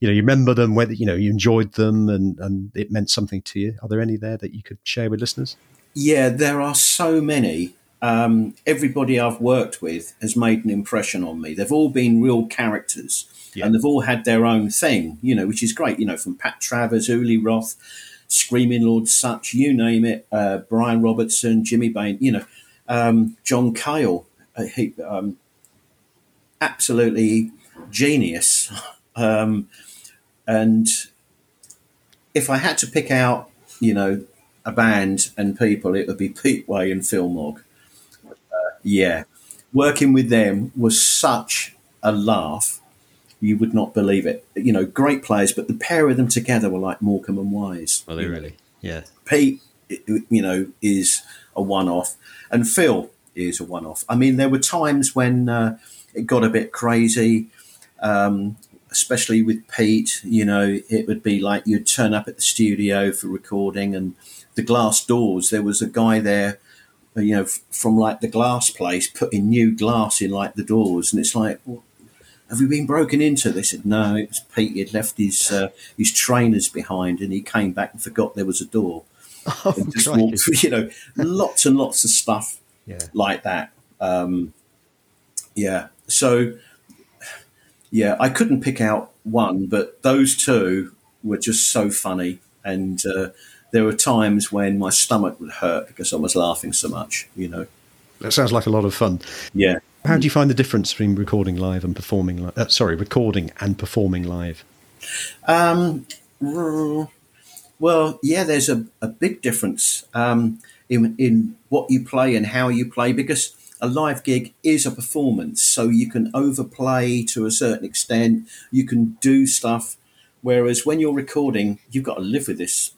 you know, you remember them, whether, you know, you enjoyed them and, and it meant something to you? Are there any there that you could share with listeners? Yeah, there are so many. Um, everybody I've worked with has made an impression on me. They've all been real characters, yeah. And they've all had their own thing, you know, which is great. You know, from Pat Travers, Uli Roth, Screaming Lord Sutch, you name it, uh, Brian Robertson, Jimmy Bain, you know, um, John Cale, uh, he, um, absolutely genius. um, and if I had to pick out, you know, a band and people, it would be Pete Way and Phil Mogg. Yeah, working with them was such a laugh. You would not believe it. You know, great players, but the pair of them together were like Morecambe and Wise. Well, they really, yeah. Pete, you know, is a one-off, and Phil is a one-off. I mean, there were times when uh, it got a bit crazy, um, especially with Pete. You know, it would be like you'd turn up at the studio for recording, and the glass doors, there was a guy there, you know, from like the glass place, putting new glass in like the doors, and it's like, well, have we been broken into? They said no, it was Pete. He'd left his uh, his trainers behind, and he came back and forgot there was a door. Oh, and just walked through, you know, lots and lots of stuff yeah. like that. Um, yeah, so yeah, I couldn't pick out one, but those two were just so funny. And Uh, there were times when my stomach would hurt because I was laughing so much, you know. That sounds like a lot of fun. Yeah. How do you find the difference between recording live and performing live? Uh, sorry, recording and performing live? Um, well, yeah, there's a, a big difference um, in, in what you play and how you play, because a live gig is a performance. So you can overplay to a certain extent. You can do stuff. Whereas when you're recording, you've got to live with this,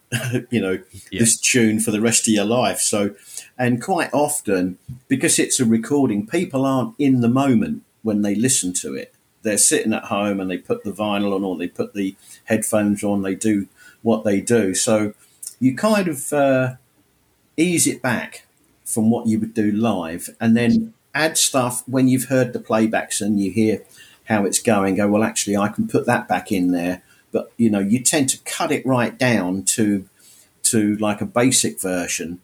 you know, yeah. this tune for the rest of your life. So, and quite often, because it's a recording, people aren't in the moment when they listen to it. They're sitting at home and they put the vinyl on, or they put the headphones on, they do what they do. So you kind of uh, ease it back from what you would do live, and then add stuff when you've heard the playbacks and you hear how it's going, go, well, actually, I can put that back in there. But, you know, you tend to cut it right down to to like a basic version.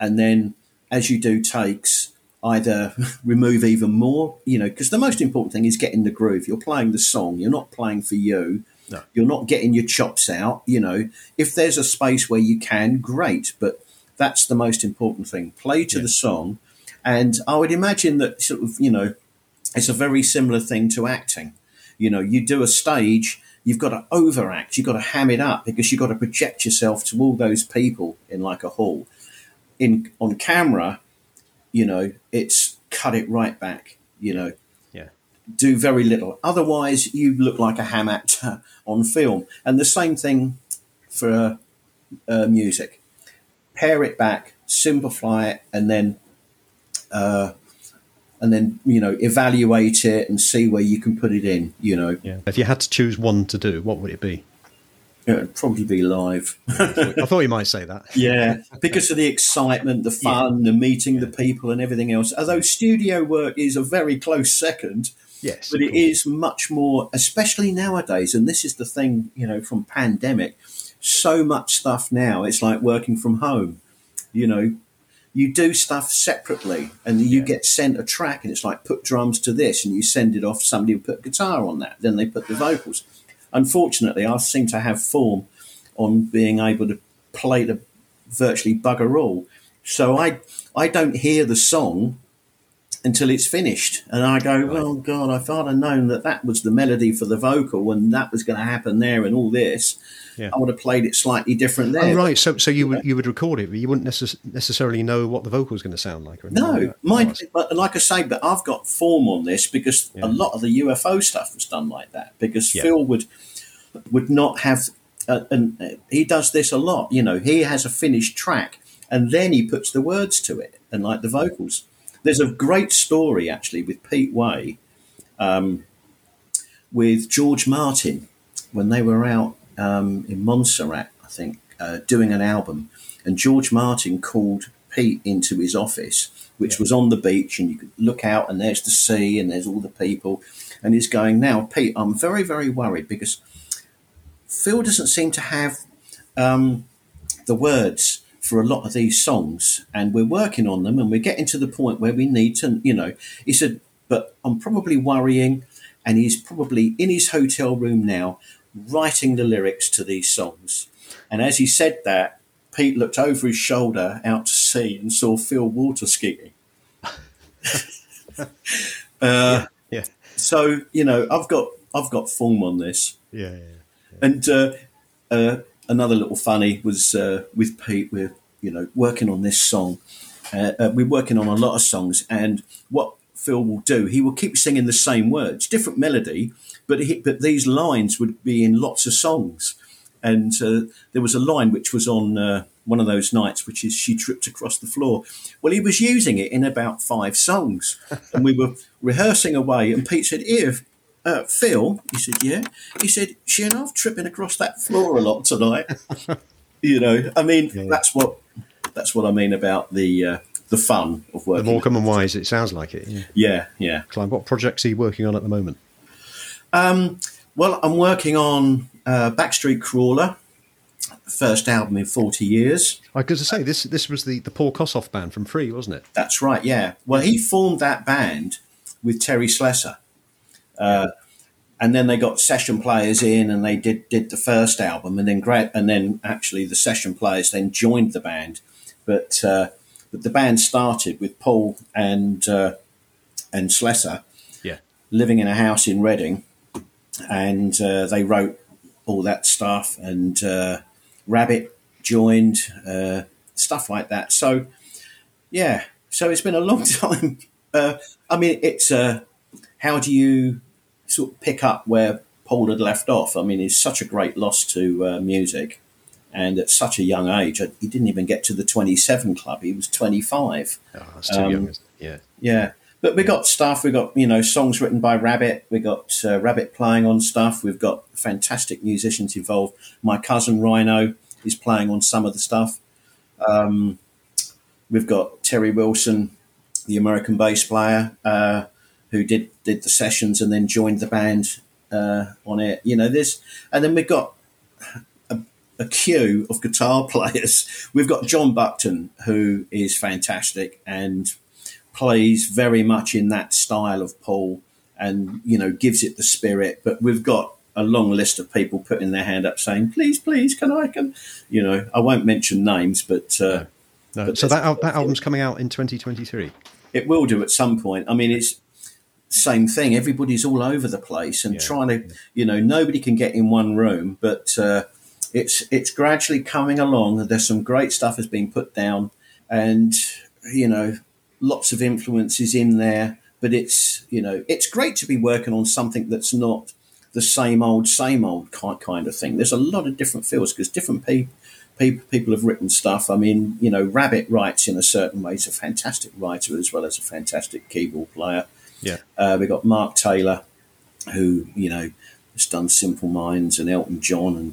And then as you do takes, either remove even more, you know, because the most important thing is getting the groove. You're playing the song. You're not playing for you. No. You're not getting your chops out. You know, if there's a space where you can, great. But that's the most important thing. Play to yeah. the song. And I would imagine that sort of, you know, it's a very similar thing to acting. You know, you do a stage. You've got to overact. You've got to ham it up because you've got to project yourself to all those people in like a hall. In on camera, you know, it's cut it right back. You know, yeah. Do very little. Otherwise, you look like a ham actor on film. And the same thing for uh, music. Pare it back, simplify it, and then, uh, and then, you know, evaluate it and see where you can put it in, you know. Yeah. If you had to choose one to do, what would it be? It'd probably be live. I thought you might say that. Yeah, because of the excitement, the fun, yeah. the meeting yeah. the people and everything else. Although studio work is a very close second. Yes. But it is much more, especially nowadays, and this is the thing, you know, from pandemic, so much stuff now, it's like working from home. You know, you do stuff separately and you yeah. get sent a track and it's like put drums to this and you send it off, somebody will put guitar on that, then they put the vocals. Unfortunately, I seem to have form on being able to play the virtually bugger all. So I I don't hear the song until it's finished. And I go, well, God, if I'd have known that that was the melody for the vocal and that was going to happen there and all this, yeah. I would have played it slightly different there. Oh, right, so so you would, you would record it, but you wouldn't necess- necessarily know what the vocal's going to sound like. Or no, like, mine, like I say, but I've got form on this because yeah. a lot of the U F O stuff was done like that because yeah. Phil would would not have, uh, and he does this a lot, you know, he has a finished track and then he puts the words to it and like the vocals. There's a great story, actually, with Pete Way, um, with George Martin, when they were out um, in Montserrat, I think, uh, doing an album. And George Martin called Pete into his office, which yeah. was on the beach, and you could look out, and there's the sea, and there's all the people. And he's going, now, Pete, I'm very, very worried because Phil doesn't seem to have um, the words for a lot of these songs, and we're working on them and we're getting to the point where we need to, you know, he said, but I'm probably worrying, and he's probably in his hotel room now writing the lyrics to these songs. And as he said that, Pete looked over his shoulder out to sea and saw Phil water skiing. uh, yeah, yeah. So, you know, I've got, I've got form on this. Yeah. yeah, yeah. And, uh, uh, another little funny was uh, with Pete. We're, you know, working on this song. Uh, uh, we're working on a lot of songs, and what Phil will do, he will keep singing the same words, different melody, but he, but these lines would be in lots of songs. And uh, there was a line which was on uh, one of those nights, which is "She tripped across the floor." Well, he was using it in about five songs, and we were rehearsing away. And Pete said, "If." Uh, Phil, he said, yeah. He said, she and I've tripping across that floor a lot tonight. You know, I mean, yeah. that's what that's what I mean about the uh, the fun of working. The more common wise, it sounds like it. Yeah, yeah. yeah. Clive, what projects are you working on at the moment? Um, well, I'm working on uh, Backstreet Crawler, first album in forty years. I was going to say, this this was the, the Paul Kossoff band from Free, wasn't it? That's right, yeah. Well, he formed that band with Terry Slesser. Uh, and then they got session players in, and they did, did the first album, and then gra- and then actually the session players then joined the band, but uh, but the band started with Paul and uh, and Slesser, yeah, living in a house in Reading, and uh, they wrote all that stuff, and uh, Rabbit joined, uh, stuff like that. So yeah, so it's been a long time. Uh, I mean, it's a uh, how do you sort of pick up where Paul had left off? I mean, he's such a great loss to uh, music, and at such a young age. He didn't even get to the twenty-seven club. He was twenty-five. Oh, that's too um, young, isn't it? Yeah. Yeah. But we yeah. got stuff. We got, you know, songs written by Rabbit. We got uh, Rabbit playing on stuff. We've got fantastic musicians involved. My cousin Rhino is playing on some of the stuff. Um, we've got Terry Wilson, the American bass player, uh, who did, did the sessions and then joined the band uh, on it. You know, this, and then we've got a, a queue of guitar players. We've got John Buckton, who is fantastic and plays very much in that style of Paul and, you know, gives it the spirit. But we've got a long list of people putting their hand up saying, please, please, can I, can, you know, I won't mention names, but... Uh, no. No. But so that, that album's coming out in twenty twenty-three? It will do at some point. I mean, it's... same thing, everybody's all over the place and yeah, trying to yeah. you know, nobody can get in one room, but uh, it's it's gradually coming along. There's some great stuff has been put down, and you know, lots of influences in there, but it's, you know, it's great to be working on something that's not the same old same old kind of thing. There's a lot of different feels because different people People have written stuff. I mean, you know, Rabbit writes in a certain way. He's a fantastic writer as well as a fantastic keyboard player. Yeah, uh, we got Mark Taylor, who, you know, has done Simple Minds and Elton John and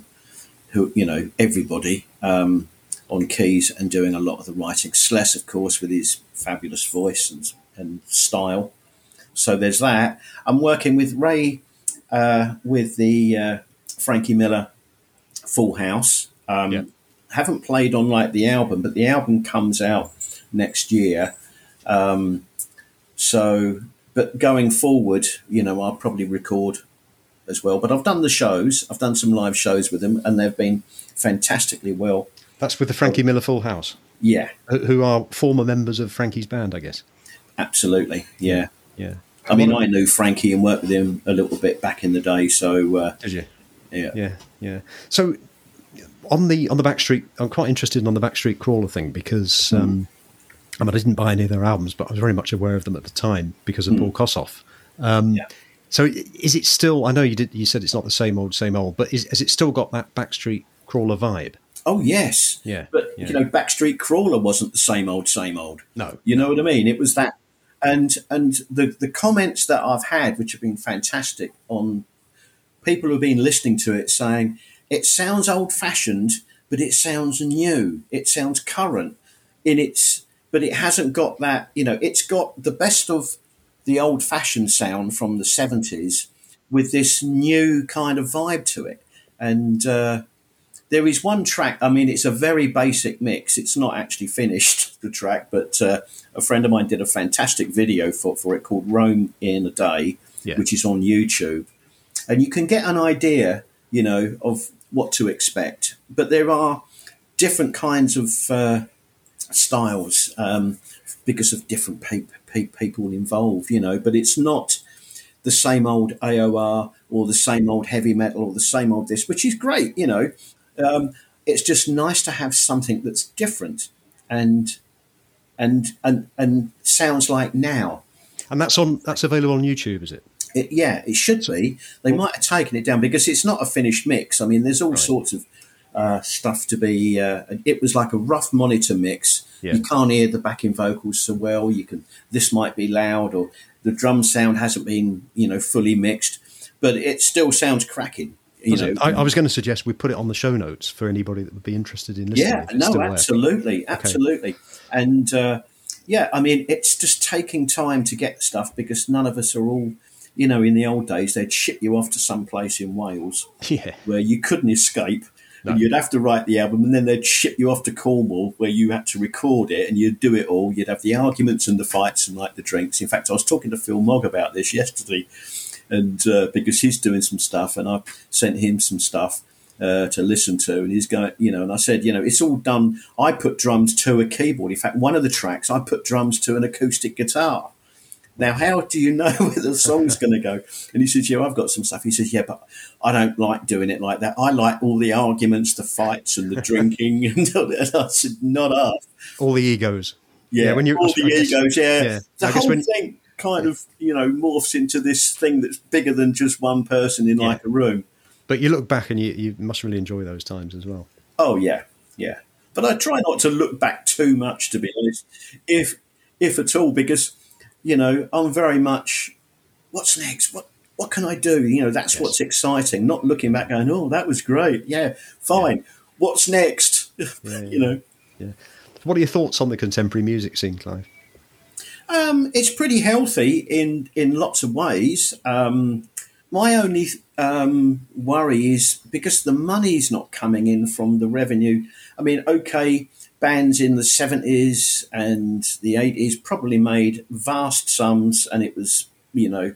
who, you know, everybody um, on keys and doing a lot of the writing. Sless, of course, with his fabulous voice and, and style. So there's that. I'm working with Ray uh, with the uh, Frankie Miller Full House. Um, yeah. Haven't played on like the album, but the album comes out next year. Um, so, but going forward, you know, I'll probably record as well. But I've done the shows. I've done some live shows with them, and they've been fantastically well. That's with the Frankie Miller Full House. Yeah. Who are former members of Frankie's band, I guess. Absolutely. Yeah. Yeah. I mean, I knew Frankie and worked with him a little bit back in the day. So, uh, did you? Yeah. Yeah. Yeah. So, on the on the Backstreet, I'm quite interested in on the Backstreet Crawler thing because mm. um, I mean, I didn't buy any of their albums, but I was very much aware of them at the time because of mm. Paul Kossoff. Um, yeah. So, is it still? I know you did. You said it's not the same old, same old, but is, has it still got that Backstreet Crawler vibe? Oh yes, yeah. But yeah. you know, Backstreet Crawler wasn't the same old, same old. No, you know what I mean. It was that, and and the the comments that I've had, which have been fantastic, on people who've been listening to it saying. It sounds old-fashioned, but it sounds new. It sounds current in its, but it hasn't got that. You know, it's got the best of the old-fashioned sound from the seventies with this new kind of vibe to it. And uh, there is one track. I mean, it's a very basic mix. It's not actually finished the track, but uh, a friend of mine did a fantastic video for for it called "Rome in a Day," yeah. which is on YouTube, and you can get an idea. You know, of what to expect. But there are different kinds of uh, styles um, because of different pe- pe- people involved, you know, but it's not the same old A O R or the same old heavy metal or the same old this, which is great, you know. Um, it's just nice to have something that's different and and and and sounds like now. And that's on that's available on YouTube, is it? It, yeah, it should be. They might have taken it down because it's not a finished mix. I mean, there's all right. sorts of uh, stuff to be. Uh, it was like a rough monitor mix. Yeah. You can't hear the backing vocals so well. You can. This might be loud, or the drum sound hasn't been, you know, fully mixed, but it still sounds cracking. You know, I, I was going to suggest we put it on the show notes for anybody that would be interested in listening. Yeah, no, absolutely, there. absolutely, okay. and uh, yeah, I mean, it's just taking time to get stuff because none of us are all. You know, in the old days, they'd ship you off to some place in Wales yeah. where you couldn't escape no. and you'd have to write the album and then they'd ship you off to Cornwall where you had to record it and you'd do it all. You'd have the arguments and the fights and, like, the drinks. In fact, I was talking to Phil Mogg about this yesterday and uh, because he's doing some stuff and I sent him some stuff uh, to listen to and he's going, you know, and I said, you know, it's all done. I put drums to a keyboard. In fact, one of the tracks, I put drums to an acoustic guitar. Now, how do you know where the song's going to go? And he says, yeah, I've got some stuff. He says, yeah, but I don't like doing it like that. I like all the arguments, the fights and the drinking. And I said, not us. All the egos. Yeah, yeah when you, all I, the I guess, egos, yeah. yeah. The whole when, thing kind yeah. of, you know, morphs into this thing that's bigger than just one person in yeah. like a room. But you look back and you, you must really enjoy those times as well. Oh, yeah, yeah. But I try not to look back too much, to be honest, if if at all, because... You know, I'm very much, what's next? What what can I do? You know, that's yes. what's exciting. Not looking back going, oh, that was great. Yeah, fine. Yeah. What's next? Yeah, yeah, you know. Yeah. What are your thoughts on the contemporary music scene, Clive? Um, it's pretty healthy in, in lots of ways. Um, my only um, worry is because the money's not coming in from the revenue. I mean, okay, bands in the seventies and the eighties probably made vast sums and it was, you know,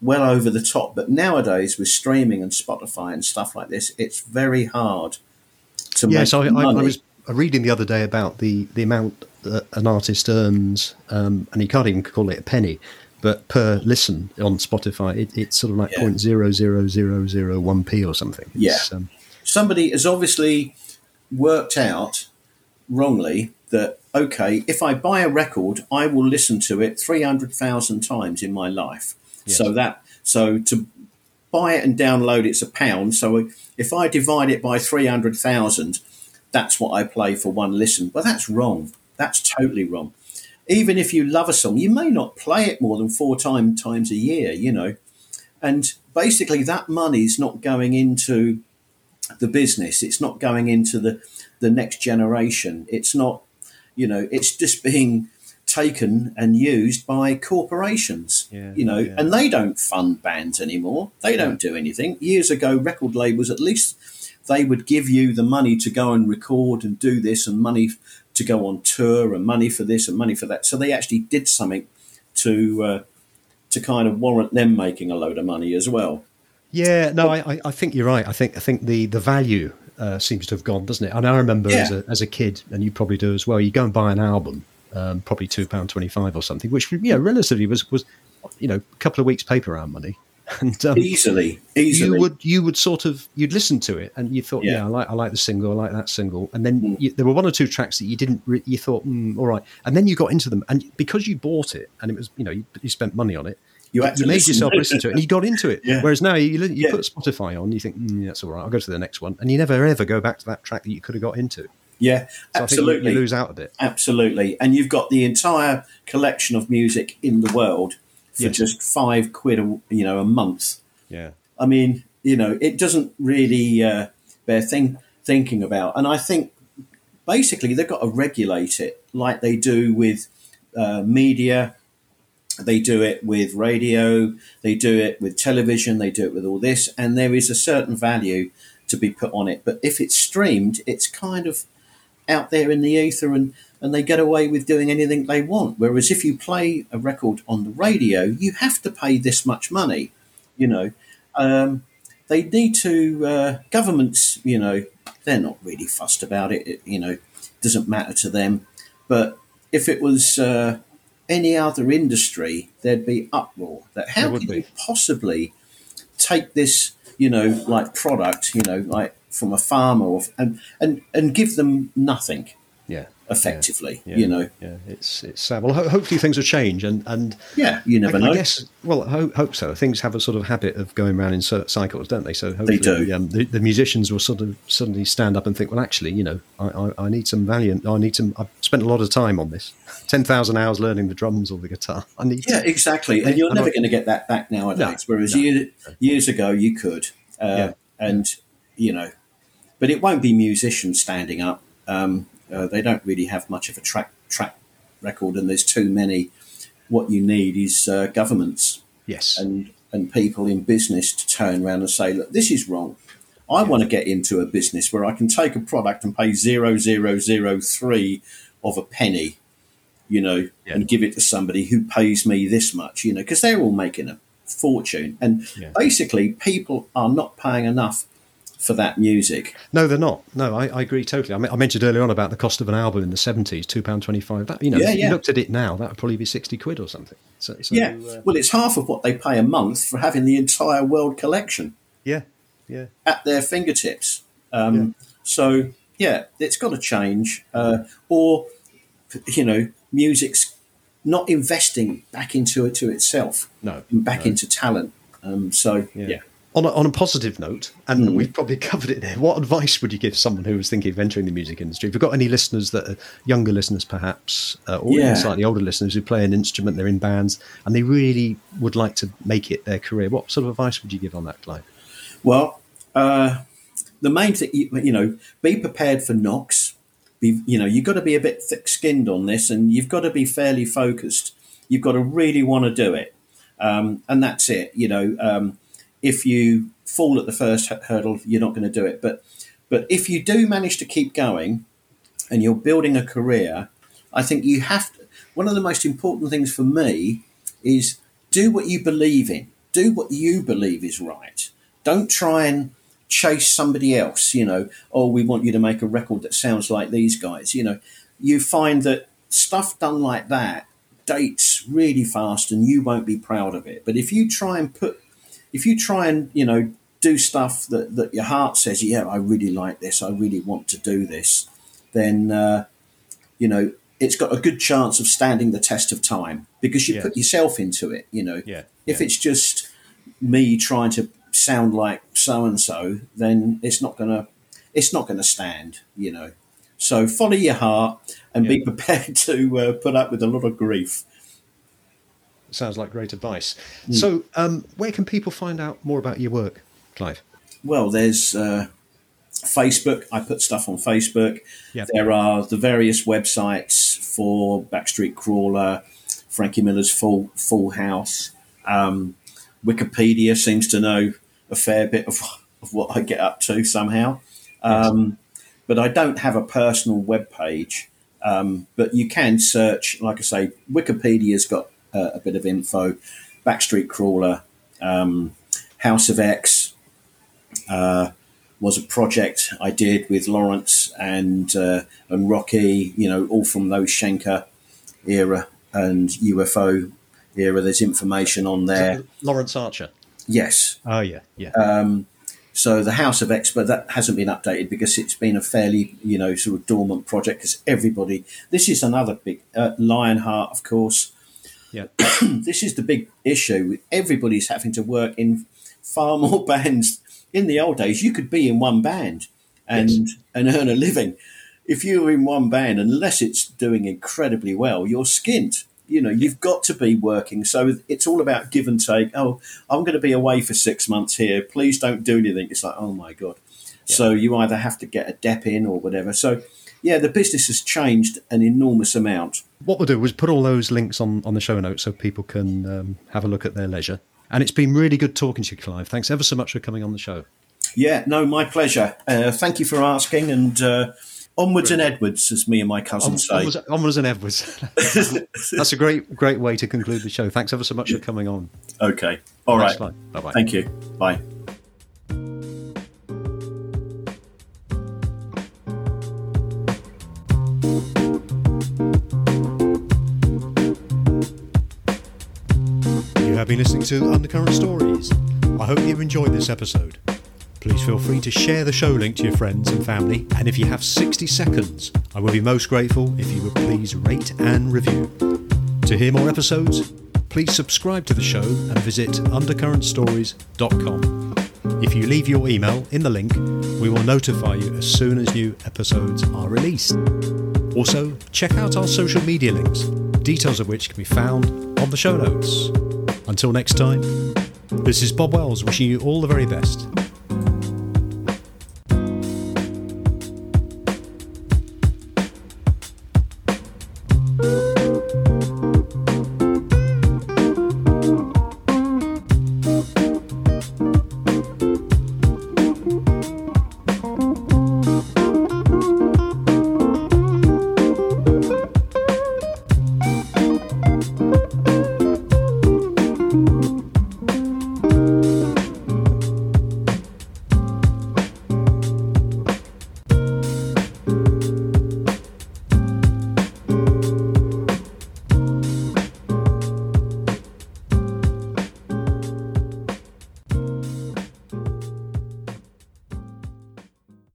well over the top. But nowadays with streaming and Spotify and stuff like this, it's very hard to yeah, make so I, money. I, I was reading the other day about the, the amount that an artist earns, um, and you can't even call it a penny, but per listen on Spotify, it, it's sort of like yeah. zero point zero zero zero zero one p or something. Yeah. Um, Somebody has obviously... worked out wrongly that, okay, if I buy a record, I will listen to it three hundred thousand times in my life. Yes. So that, so to buy it and download, it's a pound. So if I divide it by three hundred thousand, that's what I play for one listen. But that's wrong. That's totally wrong. Even if you love a song, you may not play it more than four time, times a year, you know. And basically that money's not going into the business. It's not going into the, the next generation. It's not, you know, it's just being taken and used by corporations, yeah, you know, yeah. and they don't fund bands anymore. They yeah. don't do anything. Years ago, record labels, at least they would give you the money to go and record and do this, and money to go on tour, and money for this and money for that. So they actually did something to uh, to kind of warrant them making a load of money as well. Yeah, no, I, I think you're right. I think I think the, the value uh, seems to have gone, doesn't it? And I remember yeah. as a as a kid, and you probably do as well, you go and buy an album, um, probably two pounds twenty-five or something, which, you know, relatively was, was, you know, a couple of weeks' paper round money. And um, easily, easily. You would, you would sort of, you'd listen to it and you thought, yeah, yeah I like I like the single, I like that single. And then mm. you, there were one or two tracks that you didn't, re- you thought, mm, all right. And then you got into them. And because you bought it and it was, you know, you, you spent money on it, you, you made listen. yourself listen to it and you got into it. Yeah. Whereas now you, you yeah. put Spotify on, you think, mm, that's all right, I'll go to the next one. And you never ever go back to that track that you could have got into. Yeah, so absolutely. I think you, you lose out a bit. Absolutely. And you've got the entire collection of music in the world for yes. just five quid, a, you know, a month. Yeah. I mean, you know, it doesn't really uh, bear thing, thinking about. And I think basically they've got to regulate it like they do with uh, media. They do it with radio. They do it with television. They do it with all this. And there is a certain value to be put on it. But if it's streamed, it's kind of out there in the ether, and and they get away with doing anything they want. Whereas if you play a record on the radio, you have to pay this much money, you know. Um, they need to, uh, governments, you know, they're not really fussed about it. It, you know, doesn't matter to them. But if it was uh, any other industry, there'd be uproar. That how could you possibly take this, you know, like product, you know, like from a farmer or, and, and, and give them nothing. Yeah. Effectively, yeah, yeah, you know, yeah, it's it's sad. Well, ho- hopefully things will change, and and yeah, you never I, know. I guess, well, I hope, hope so. Things have a sort of habit of going around in cycles, don't they? So hopefully, they do. The, um, the, the musicians will sort of suddenly stand up and think, well, actually, you know, I, I, I need some valiant. I need some. I've spent a lot of time on this, ten thousand hours learning the drums or the guitar. I need. Yeah, to, exactly. And you're I'm never going to get that back nowadays. No, whereas no, year, no. years ago, you could, uh, yeah. and you know, but it won't be musicians standing up. Um, Uh, they don't really have much of a track track record, and there's too many. What you need is uh, governments, yes, and and people in business to turn around and say, look, this is wrong. I yeah. want to get into a business where I can take a product and pay zero zero zero three of a penny, you know, yeah. and give it to somebody who pays me this much, you know, because they're all making a fortune, and yeah. basically people are not paying enough for that music. No, they're not. No, I, I agree totally. I, mean, I mentioned earlier on about the cost of an album in the seventies, two pounds twenty-five. That, you know, yeah, if yeah. you looked at it now, that would probably be sixty quid or something. So, so, yeah. Uh, well, it's half of what they pay a month for having the entire world collection. Yeah, yeah. At their fingertips. Um, yeah. So, yeah, it's got to change. Uh, or, you know, music's not investing back into it to itself. No. And back no. into talent. Um, so, yeah. yeah. On a, on a positive note, and mm. we've probably covered it there, what advice would you give someone who was thinking of entering the music industry? If you've got any listeners that are younger listeners perhaps, uh, or yeah. slightly older listeners who play an instrument, they're in bands, and they really would like to make it their career, what sort of advice would you give on that, Clive? Well, uh, the main thing, you, you know, be prepared for knocks. Be, you know, you've got to be a bit thick-skinned on this, and you've got to be fairly focused. You've got to really want to do it, um, and that's it, you know. Um, If you fall at the first hurdle, you're not going to do it. But but if you do manage to keep going and you're building a career, I think you have to. One of the most important things for me is do what you believe in. Do what you believe is right. Don't try and chase somebody else, you know, oh, we want you to make a record that sounds like these guys. You know, you find that stuff done like that dates really fast and you won't be proud of it. But if you try and put If you try and, you know, do stuff that, that your heart says, yeah, I really like this, I really want to do this, then, uh, you know, it's got a good chance of standing the test of time because you yeah. put yourself into it, you know. Yeah. If yeah. it's just me trying to sound like so-and-so, then it's not going to it's not going to stand, you know. So follow your heart and yeah. be prepared to uh, put up with a lot of grief. Sounds like great advice. Mm. So um, where can people find out more about your work, Clive? Well, there's uh, Facebook. I put stuff on Facebook. Yep. There are the various websites for Backstreet Crawler, Frankie Miller's Full Full House. Um, Wikipedia seems to know a fair bit of, of what I get up to somehow. Um, yes. But I don't have a personal web page. Um, but you can search, like I say, Wikipedia's got uh, a bit of info. Backstreet Crawler, um, House of X uh, was a project I did with Lawrence and uh, and Rocky, you know, all from those Schenker era and U F O era. There's information on there. Lawrence Archer. Yes. Oh, yeah, yeah. Um, so the House of X, but that hasn't been updated because it's been a fairly, you know, sort of dormant project because everybody, this is another big, uh, Lionheart, of course. Yeah. This is the big issue. Everybody's having to work in far more bands. In the old days, you could be in one band and, yes. and earn a living. If you're in one band, unless it's doing incredibly well, you're skint. You know, you've got to be working. So it's all about give and take. Oh, I'm going to be away for six months here. Please don't do anything. It's like, oh, my God. Yeah. So you either have to get a dep in or whatever. So, yeah, the business has changed an enormous amount. What we'll do is put all those links on, on the show notes so people can um, have a look at their leisure. And it's been really good talking to you, Clive. Thanks ever so much for coming on the show. Yeah, no, my pleasure. Uh, thank you for asking. And uh, onwards Brilliant. and edwards, as me and my cousin on, say. Onwards, onwards and edwards. That's a great, great way to conclude the show. Thanks ever so much for coming on. Okay. All Next right. Slide. Bye-bye. Thank you. Bye. Have been listening to Undercurrent Stories. I hope you've enjoyed this episode. Please feel free to share the show link to your friends and family, and if you have sixty seconds, I would be most grateful if you would please rate and review. To hear more episodes, please subscribe to the show and visit undercurrent stories dot com. If you leave your email in the link, we will notify you as soon as new episodes are released. Also, check out our social media links, details of which can be found on the show notes. Until next time, this is Bob Wells wishing you all the very best.